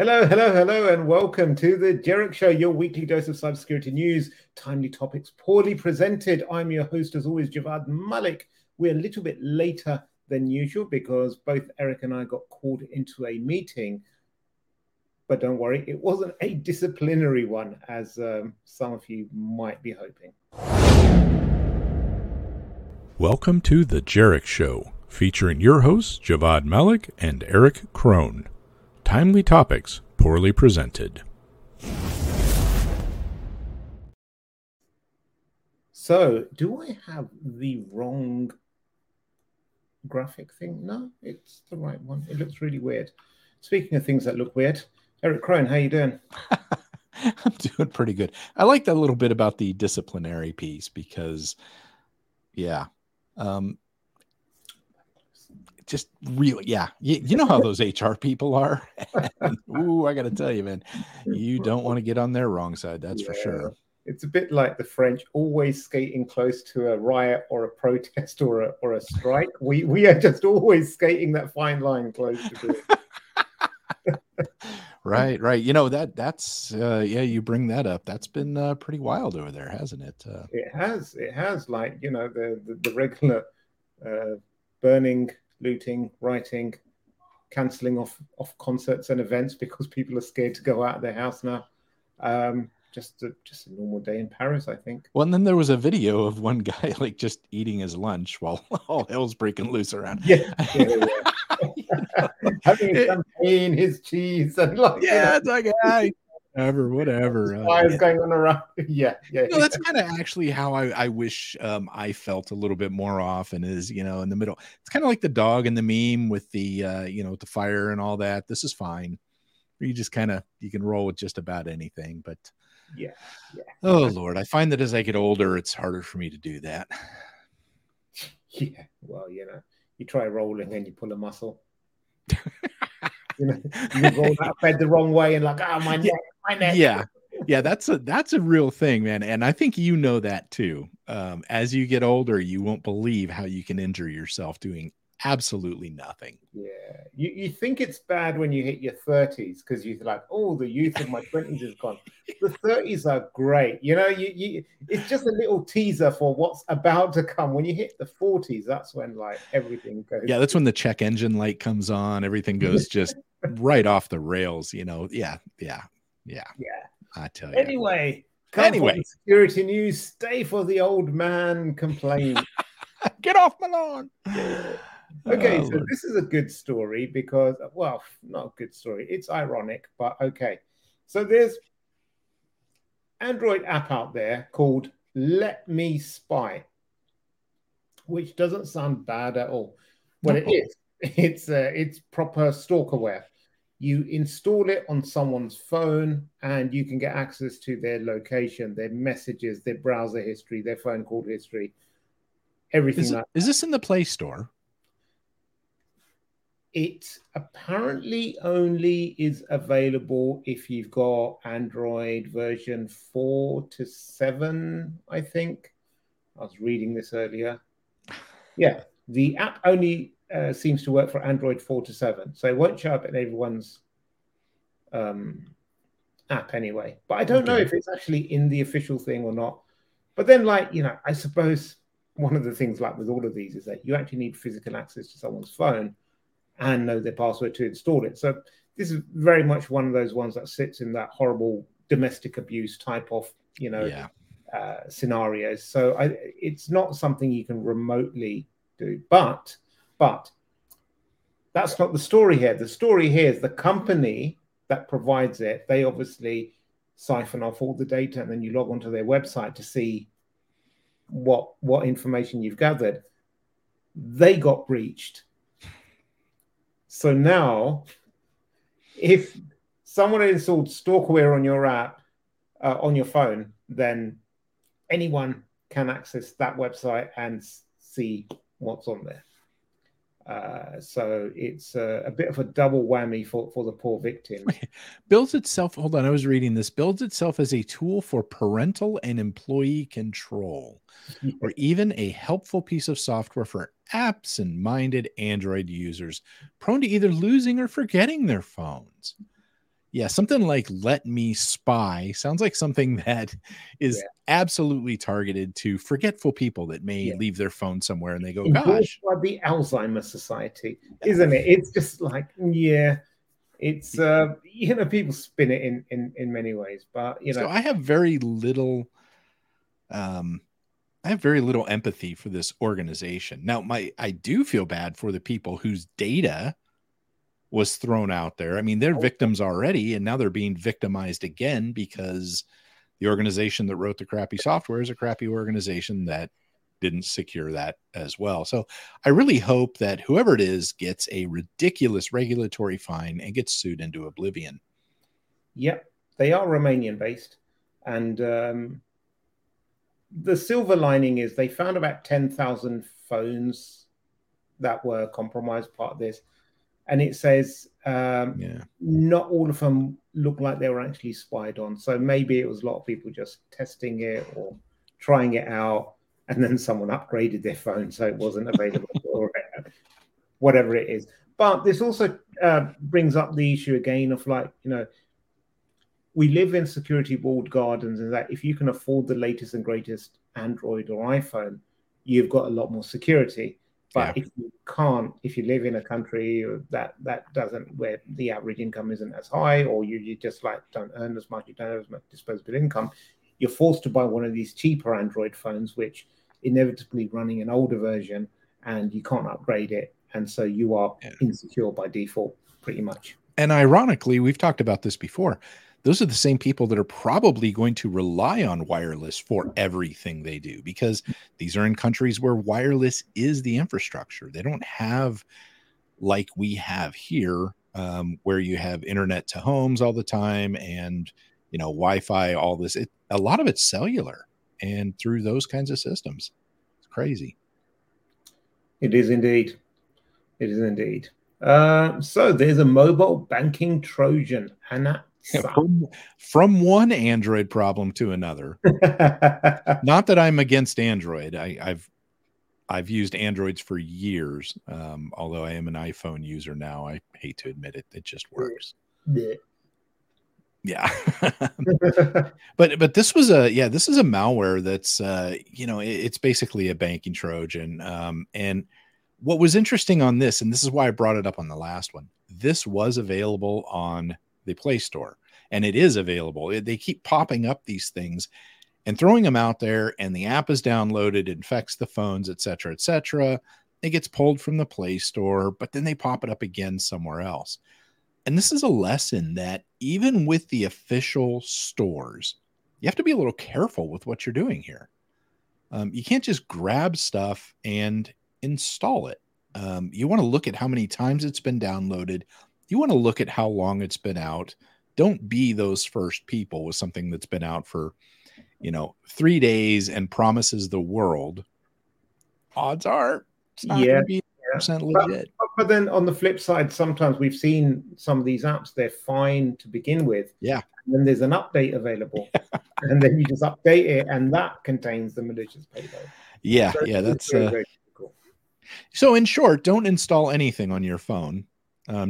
Hello, and welcome to The Jerek Show, your weekly dose of cybersecurity news, timely topics, poorly presented. I'm your host, as always, Javad Malik. We're a little bit later than usual because both Eric and I got called into a meeting. But don't worry, it wasn't a disciplinary one, as some of you might be hoping. Welcome to The Jerek Show, featuring your hosts, Javad Malik and Eric Krohn. Timely topics, poorly presented. So, do I have the wrong graphic thing? No, it's the right one. It looks really weird. Speaking of things that look weird, Eric Krohn, how you doing? I'm doing pretty good. I like that little bit about the disciplinary piece because, just really, you know how those HR people are. And, I got to tell you, man, you don't want to get on their wrong side. That's for sure. It's a bit like the French, always skating close to a riot or a protest or a strike. We are just always skating that fine line close to it. Right. You know, that's you bring that up. That's been pretty wild over there, hasn't it? It has. Like, you know, the regular burning, looting, rioting, cancelling off concerts and events because people are scared to go out of their house now. Just a normal day in Paris, I think. Well, and then there was a video of one guy like just eating his lunch while all hell's breaking loose around. Having his champagne, his cheese, and like whatever. Going on around. No, that's kind of actually how I wish I felt a little bit more often is, you know, in the middle. It's kind of like the dog in the meme with the, with the fire and all that. This is fine. You just kind of, you can roll with just about anything. But oh, Lord, I find that as I get older, it's harder for me to do that. Yeah, well, you know, you try rolling and you pull a muscle. You know, you roll out of bed the wrong way and like, my neck. Yeah, that's a real thing, man. And I think you know that too. As you get older, you won't believe how you can injure yourself doing absolutely nothing. Yeah. You think it's bad when you hit your 30s because you're like, the youth of my 20s is gone. The 30s are great. You know, it's just a little teaser for what's about to come. When you hit the 40s, that's when like everything goes. Yeah, that's when the check engine light comes on. Everything goes just right off the rails, you know. Yeah. I tell you. Anyway, security news. Stay for the old man complaint. Get off my lawn. Okay, so this is a good story because, well, not a good story. It's ironic, but okay. So there's Android app out there called Let Me Spy, which doesn't sound bad at all. What it is, it's proper stalkerware. You install it on someone's phone and you can get access to their location, their messages, their browser history, their phone call history, everything like that. Is this in the Play Store? It apparently only is available if you've got Android version 4 to 7, I think. I was reading this earlier. Yeah, the app only... seems to work for Android 4 to 7. So it won't show up in everyone's app anyway. But I don't know if it's actually in the official thing or not. But then, like, you know, I suppose one of the things like with all of these is that you actually need physical access to someone's phone and know their password to install it. So this is very much one of those ones that sits in that horrible domestic abuse type of, you know, scenarios. So it's not something you can remotely do. But that's not the story here. The story here is the company that provides it, they obviously siphon off all the data and then you log onto their website to see what information you've gathered. They got breached. So now, if someone installed stalkerware on your app, on your phone, then anyone can access that website and see what's on there. So it's a bit of a double whammy for the poor victim. Builds itself, hold on, I was reading this, builds itself as a tool for parental and employee control, or even a helpful piece of software for absent-minded Android users prone to either losing or forgetting their phones. Yeah, something like Let Me Spy sounds like something that is absolutely targeted to forgetful people that may leave their phone somewhere and they go, gosh. Like the Alzheimer's Society, isn't it? It's just like, it's, you know, people spin it in many ways. But, you know. So I have very little, empathy for this organization. Now, I do feel bad for the people whose data was thrown out there. I mean, they're victims already, and now they're being victimized again because the organization that wrote the crappy software is a crappy organization that didn't secure that as well. So I really hope that whoever it is gets a ridiculous regulatory fine and gets sued into oblivion. Yep. They are Romanian-based. And the silver lining is they found about 10,000 phones that were compromised part of this. And it says not all of them look like they were actually spied on. So maybe it was a lot of people just testing it or trying it out. And then someone upgraded their phone so it wasn't available or whatever it is. But this also brings up the issue again of like, you know, we live in security walled gardens, and that if you can afford the latest and greatest Android or iPhone, you've got a lot more security. But if you can't, if you live in a country that doesn't, where the average income isn't as high, or you just like don't earn as much, you don't have as much disposable income, you're forced to buy one of these cheaper Android phones, which inevitably running an older version, and you can't upgrade it. And so you are insecure by default, pretty much. And ironically, we've talked about this before. Those are the same people that are probably going to rely on wireless for everything they do, because these are in countries where wireless is the infrastructure. They don't have, like we have here, where you have internet to homes all the time and, you know, Wi-Fi, all this. A lot of it's cellular and through those kinds of systems. It's crazy. It is indeed. It is indeed. So there's a mobile banking Trojan, Anna. Yeah, from one Android problem to another. Not that I'm against Android. I've used Androids for years, although I am an iPhone user now. I hate to admit it. It just works. Yeah. But this was a malware that's it's basically a banking Trojan. And what was interesting on this, and this is why I brought it up on the last one, this was available on the Play Store, and it is available. They keep popping up these things and throwing them out there, and the app is downloaded, infects the phones, etc., etc. It gets pulled from the Play Store, but then they pop it up again somewhere else. And this is a lesson that even with the official stores, you have to be a little careful with what you're doing here. You can't just grab stuff and install it. You want to look at how many times it's been downloaded. You want to look at how long it's been out. Don't be those first people with something that's been out for, 3 days and promises the world. Odds are it's not going to be 100% legit. But then on the flip side, sometimes we've seen some of these apps, they're fine to begin with. Yeah. And then there's an update available. And then you just update it, and that contains the malicious payload. Yeah, so that's very cool. So in short, don't install anything on your phone.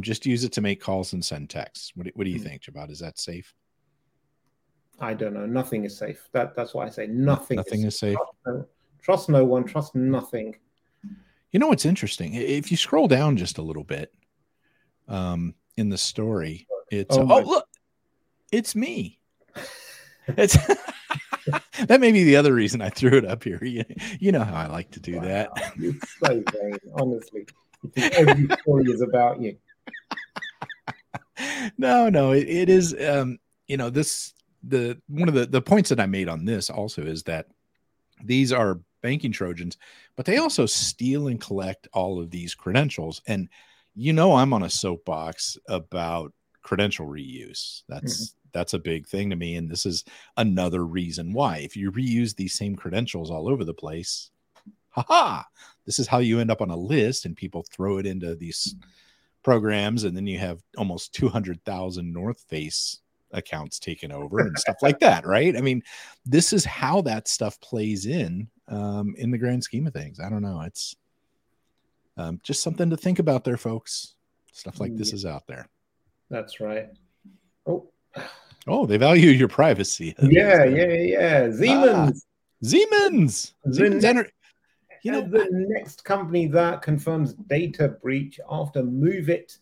Just use it to make calls and send texts. What do you think, Javad? Is that safe? I don't know. Nothing is safe. That's why I say nothing is safe. Trust no one. Trust nothing. You know what's interesting? If you scroll down just a little bit in the story, it's look, it's me. It's that may be the other reason I threw it up here. You know how I like to do that. It's so vain, honestly. Every story is about you. No, it is. One of the points that I made on this also is that these are banking Trojans, but they also steal and collect all of these credentials. And I'm on a soapbox about credential reuse. That's a big thing to me, and this is another reason why. If you reuse these same credentials all over the place, this is how you end up on a list, and people throw it into these programs, and then you have almost 200,000 North Face accounts taken over and stuff like that, right? I mean, this is how that stuff plays in the grand scheme of things. I don't know. It's just something to think about there, folks. Stuff like this is out there. That's right. Oh, Oh, they value your privacy. Yeah. Siemens Energy. You know, the next company that confirms data breach after Move It.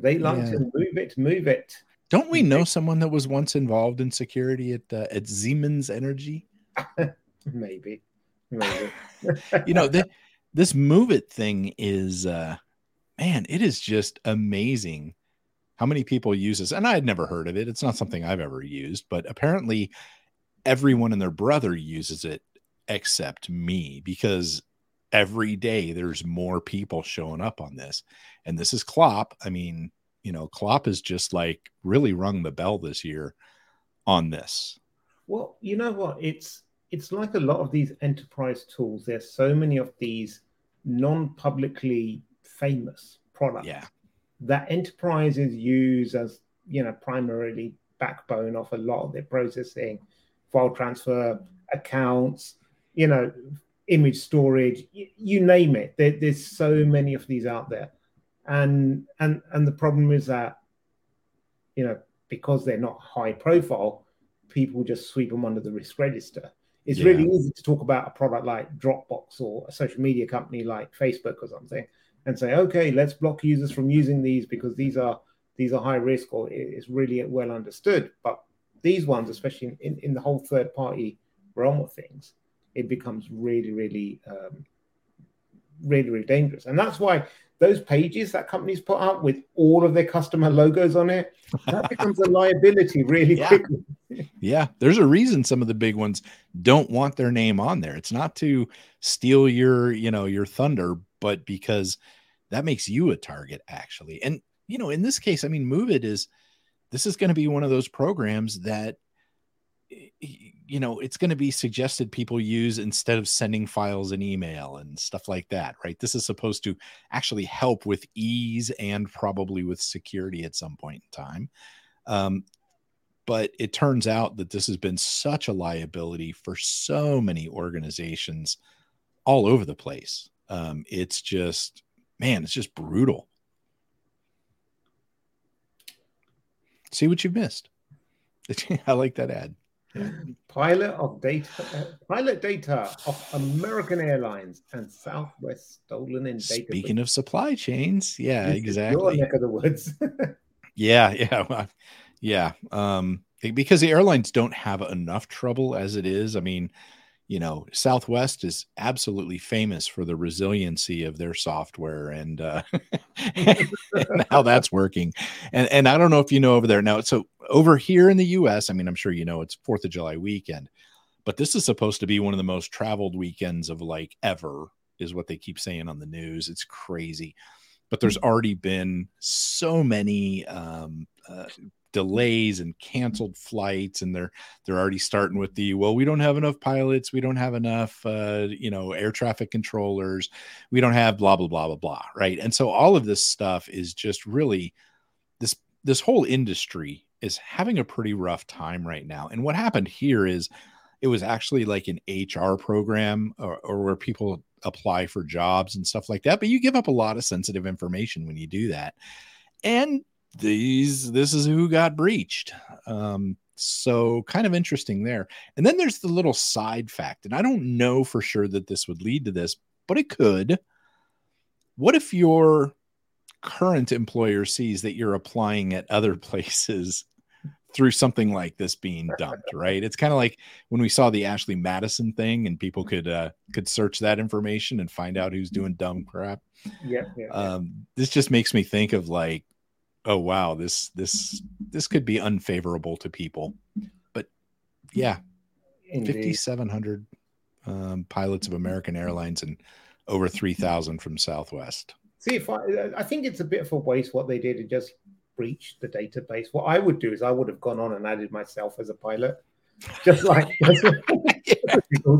They like to move it. Don't we know someone that was once involved in security at Siemens Energy? Maybe. You know, this Move It thing is, man, it is just amazing how many people use this. And I had never heard of it. It's not something I've ever used, but apparently everyone and their brother uses it except me, because every day there's more people showing up on this. And this is Clop. I mean, you know, Clop has just like really rung the bell this year on this. Well, you know what? It's like a lot of these enterprise tools. There's so many of these non-publicly famous products that enterprises use as, you know, primarily backbone of a lot of their processing, file transfer, accounts, you know, image storage, you name it. There's so many of these out there. And the problem is that, you know, because they're not high profile, people just sweep them under the risk register. It's really easy to talk about a product like Dropbox or a social media company like Facebook or something and say, okay, let's block users from using these because these are high risk, or it's really well understood. But these ones, especially in the whole third party realm of things, it becomes really, really dangerous. And that's why those pages that companies put out with all of their customer logos on it, that becomes a liability really quickly. Yeah, there's a reason some of the big ones don't want their name on there. It's not to steal your thunder, but because that makes you a target, actually. And, you know, in this case, I mean, Move It this is going to be one of those programs that, you know, it's going to be suggested people use instead of sending files and email and stuff like that, right? This is supposed to actually help with ease and probably with security at some point in time. But it turns out that this has been such a liability for so many organizations all over the place. It's just, man, it's just brutal. See what you've missed. I like that ad. Yeah. Pilot data of American Airlines and Southwest stolen in data. Speaking of supply chains, yeah, exactly. Your neck of the woods. Yeah. Because the airlines don't have enough trouble as it is. I mean, you know, Southwest is absolutely famous for the resiliency of their software and how that's working. And I don't know if you know over there now. So over here in the US, I mean, I'm sure, you know, it's 4th of July weekend, but this is supposed to be one of the most traveled weekends of like ever is what they keep saying on the news. It's crazy, but there's already been so many, delays and canceled flights, and they're already starting with we don't have enough pilots, we don't have enough air traffic controllers, we don't have blah blah blah blah blah, right? And so all of this stuff is just really this whole industry is having a pretty rough time right now. And what happened here is it was actually like an HR program or where people apply for jobs and stuff like that, but you give up a lot of sensitive information when you do that. And this is who got breached. So kind of interesting there. And then there's the little side fact, and I don't know for sure that this would lead to this, but it could. What if your current employer sees that you're applying at other places through something like this being dumped, right? It's kind of like when we saw the Ashley Madison thing and people could search that information and find out who's doing dumb crap. Yeah. This just makes me think of like, oh wow, this could be unfavorable to people. But yeah, 5,700 pilots of American Airlines and over 3,000 from Southwest. See, I think it's a bit of a waste what they did to just breach the database. What I would do is I would have gone on and added myself as a pilot. Just like you're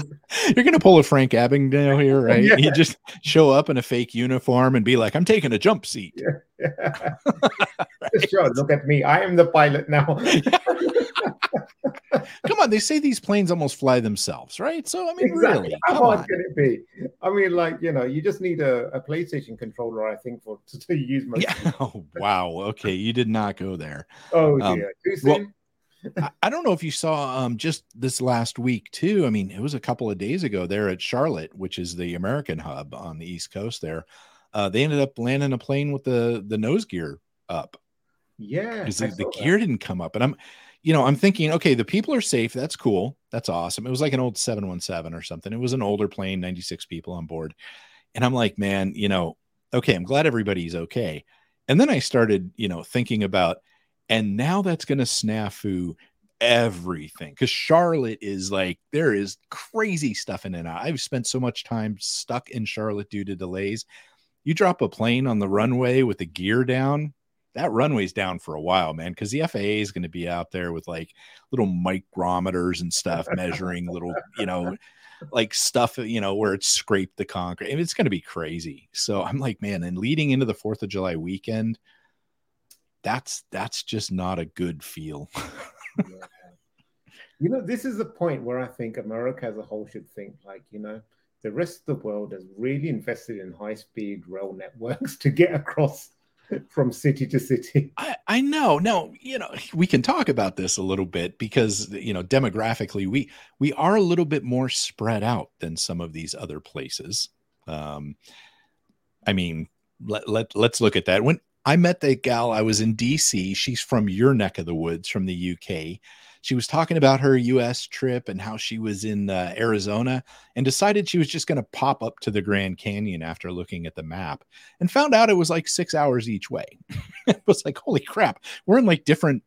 gonna pull a Frank Abingdale here, right? Yeah. You just show up in a fake uniform and be like, "I'm taking a jump seat." Yeah. Right. Sure, look at me. I am the pilot now. Come on, they say these planes almost fly themselves, right? So I mean, exactly. Really, how hard can it be? I mean, like, you know, you just need a PlayStation controller, I think, for to use most. Yeah. Oh, wow. Okay. You did not go there. Oh, yeah. Too soon? Well, I don't know if you saw just this last week, too. I mean, it was a couple of days ago there at Charlotte, which is the American hub on the East Coast there. They ended up landing a plane with the nose gear up. Yeah. Because the gear didn't come up. And I'm thinking, okay, the people are safe. That's cool. That's awesome. It was like an old 717 or something. It was an older plane, 96 people on board. And I'm like, man, okay, I'm glad everybody's okay. And then I started, thinking about, and now that's going to snafu everything. Because Charlotte is like, there is crazy stuff in it. I've spent so much time stuck in Charlotte due to delays. You drop a plane on the runway with the gear down, that runway's down for a while, man, because the FAA is going to be out there with like little micrometers and stuff measuring little, like stuff, where it's scraped the concrete. I mean, it's going to be crazy. So I'm like, man, and leading into the 4th of July weekend, that's just not a good feel. Yeah. This is the point where I think America as a whole should think like, the rest of the world has really invested in high-speed rail networks to get across from city to city. I know. Now, we can talk about this a little bit because, demographically, we are a little bit more spread out than some of these other places. I mean, let's look at that. When I met that gal, I was in D.C. She's from your neck of the woods, from the U.K., she was talking about her U.S. trip and how she was in Arizona and decided she was just going to pop up to the Grand Canyon after looking at the map and found out it was like 6 hours each way. It was like, holy crap, we're in like different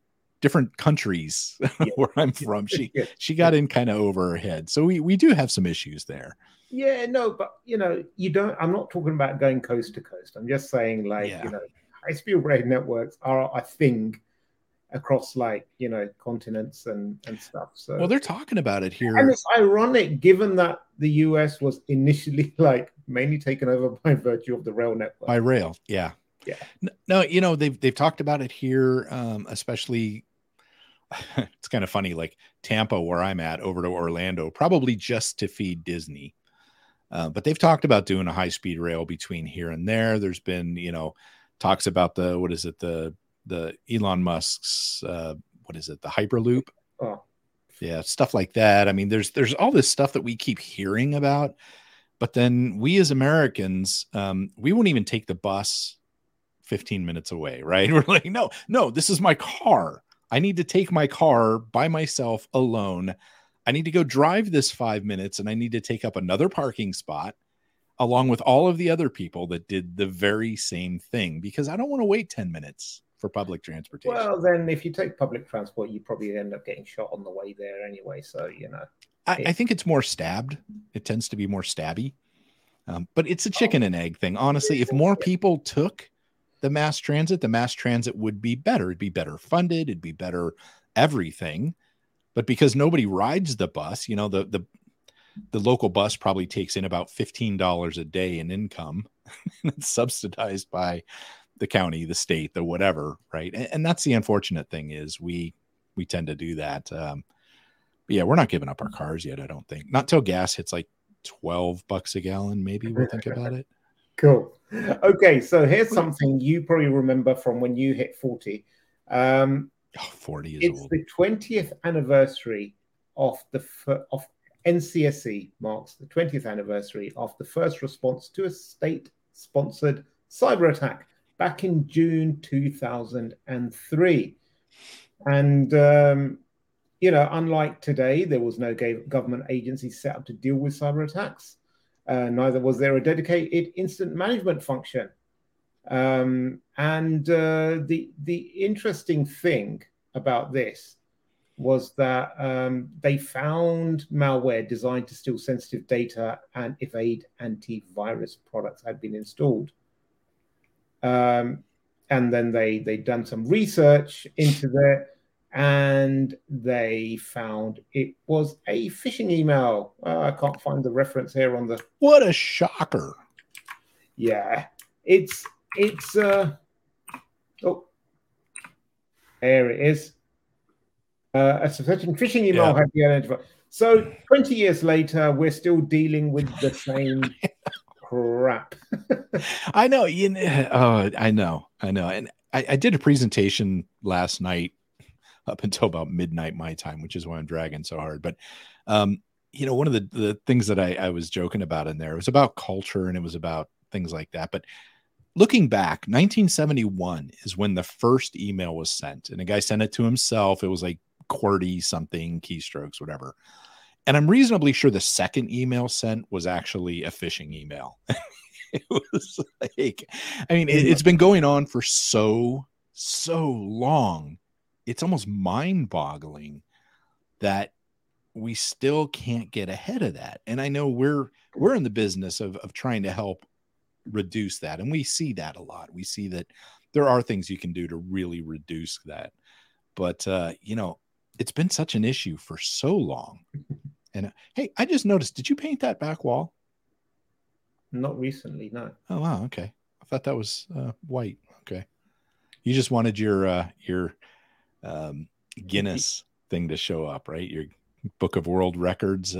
countries. Yeah. Where I'm from. She got in kind of over her head. So we do have some issues there. Yeah, no, but, I'm not talking about going coast to coast. I'm just saying like, high-speed rail networks are a thing across like continents and stuff. So well, they're talking about it here, and it's ironic given that the U.S. was initially like mainly taken over by virtue of the rail network. By rail, yeah. No, they've talked about it here, especially. It's kind of funny, like Tampa, where I'm at, over to Orlando, probably just to feed Disney. But they've talked about doing a high-speed rail between here and there. There's been talks about the Elon Musk's, the Hyperloop? Oh. Yeah, stuff like that. I mean, there's all this stuff that we keep hearing about, but then we as Americans, we won't even take the bus 15 minutes away, right? We're like, no, this is my car. I need to take my car by myself alone. I need to go drive this 5 minutes, and I need to take up another parking spot along with all of the other people that did the very same thing because I don't want to wait 10 minutes. For public transportation. Well, then if you take public transport, you probably end up getting shot on the way there anyway. So, I think it's more stabbed. It tends to be more stabby. But it's a chicken and egg thing. Honestly, if more people took the mass transit would be better. It'd be better funded. It'd be better everything. But because nobody rides the bus, the local bus probably takes in about $15 a day in income. It's subsidized by the county, the state, the whatever, right? And that's the unfortunate thing is we tend to do that. We're not giving up our cars yet, I don't think. Not till gas hits like $12 a gallon, maybe we'll think about it. Cool. Okay, so here's something you probably remember from when you hit 40. 40 is old. It's the 20th anniversary of NCSC marks the 20th anniversary of the first response to a state-sponsored cyber attack. Back in June 2003. And, unlike today, there was no government agency set up to deal with cyber attacks. Neither was there a dedicated incident management function. The interesting thing about this was that they found malware designed to steal sensitive data and evade antivirus products had been installed. And then they'd done some research into that, and they found it was a phishing email. I can't find the reference here on the. What a shocker! Yeah, there it is. A phishing email had been identified. So 20 years later, we're still dealing with the same crap. I know. You know, oh, I know. And I did a presentation last night up until about midnight my time, which is why I'm dragging so hard. But, you know, one of the things that I was joking about in there, it was about culture and it was about things like that. But looking back, 1971 is when the first email was sent, and a guy sent it to himself. It was like QWERTY something, keystrokes, whatever. And I'm reasonably sure the second email sent was actually a phishing email. It was like, I mean, it's been going on for so long. It's almost mind-boggling that we still can't get ahead of that. And I know we're in the business of trying to help reduce that. And we see that a lot. We see that there are things you can do to really reduce that. But, you know, it's been such an issue for so long. And hey, I just noticed, did you paint that back wall? Not recently, no. Oh, wow. Okay. I thought that was white. Okay. You just wanted your Guinness thing to show up, right? Your Book of World Records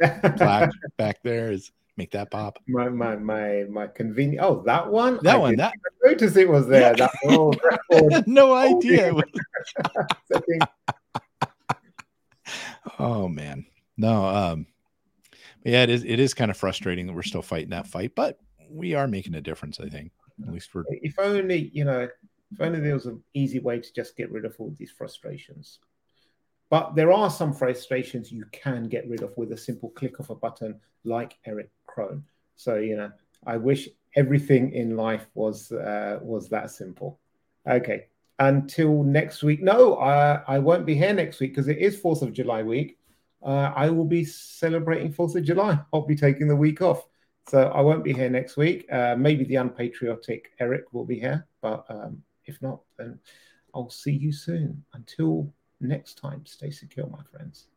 plaque back there is make that pop. My convenient. Oh, that one. That I one. That notice it was there. That world record. No idea. Oh man, no. Yeah, it is. It is kind of frustrating that we're still fighting that fight, but we are making a difference. I think at least for. If only you know. If only there was an easy way to just get rid of all these frustrations. But there are some frustrations you can get rid of with a simple click of a button, like Eric Krohn. So, you know, I wish everything in life was that simple. Okay, until next week. No, I won't be here next week because it is 4th of July week. I will be celebrating 4th of July. I'll be taking the week off. So I won't be here next week. Maybe the unpatriotic Eric will be here, but... if not, then I'll see you soon. Until next time, stay secure, my friends.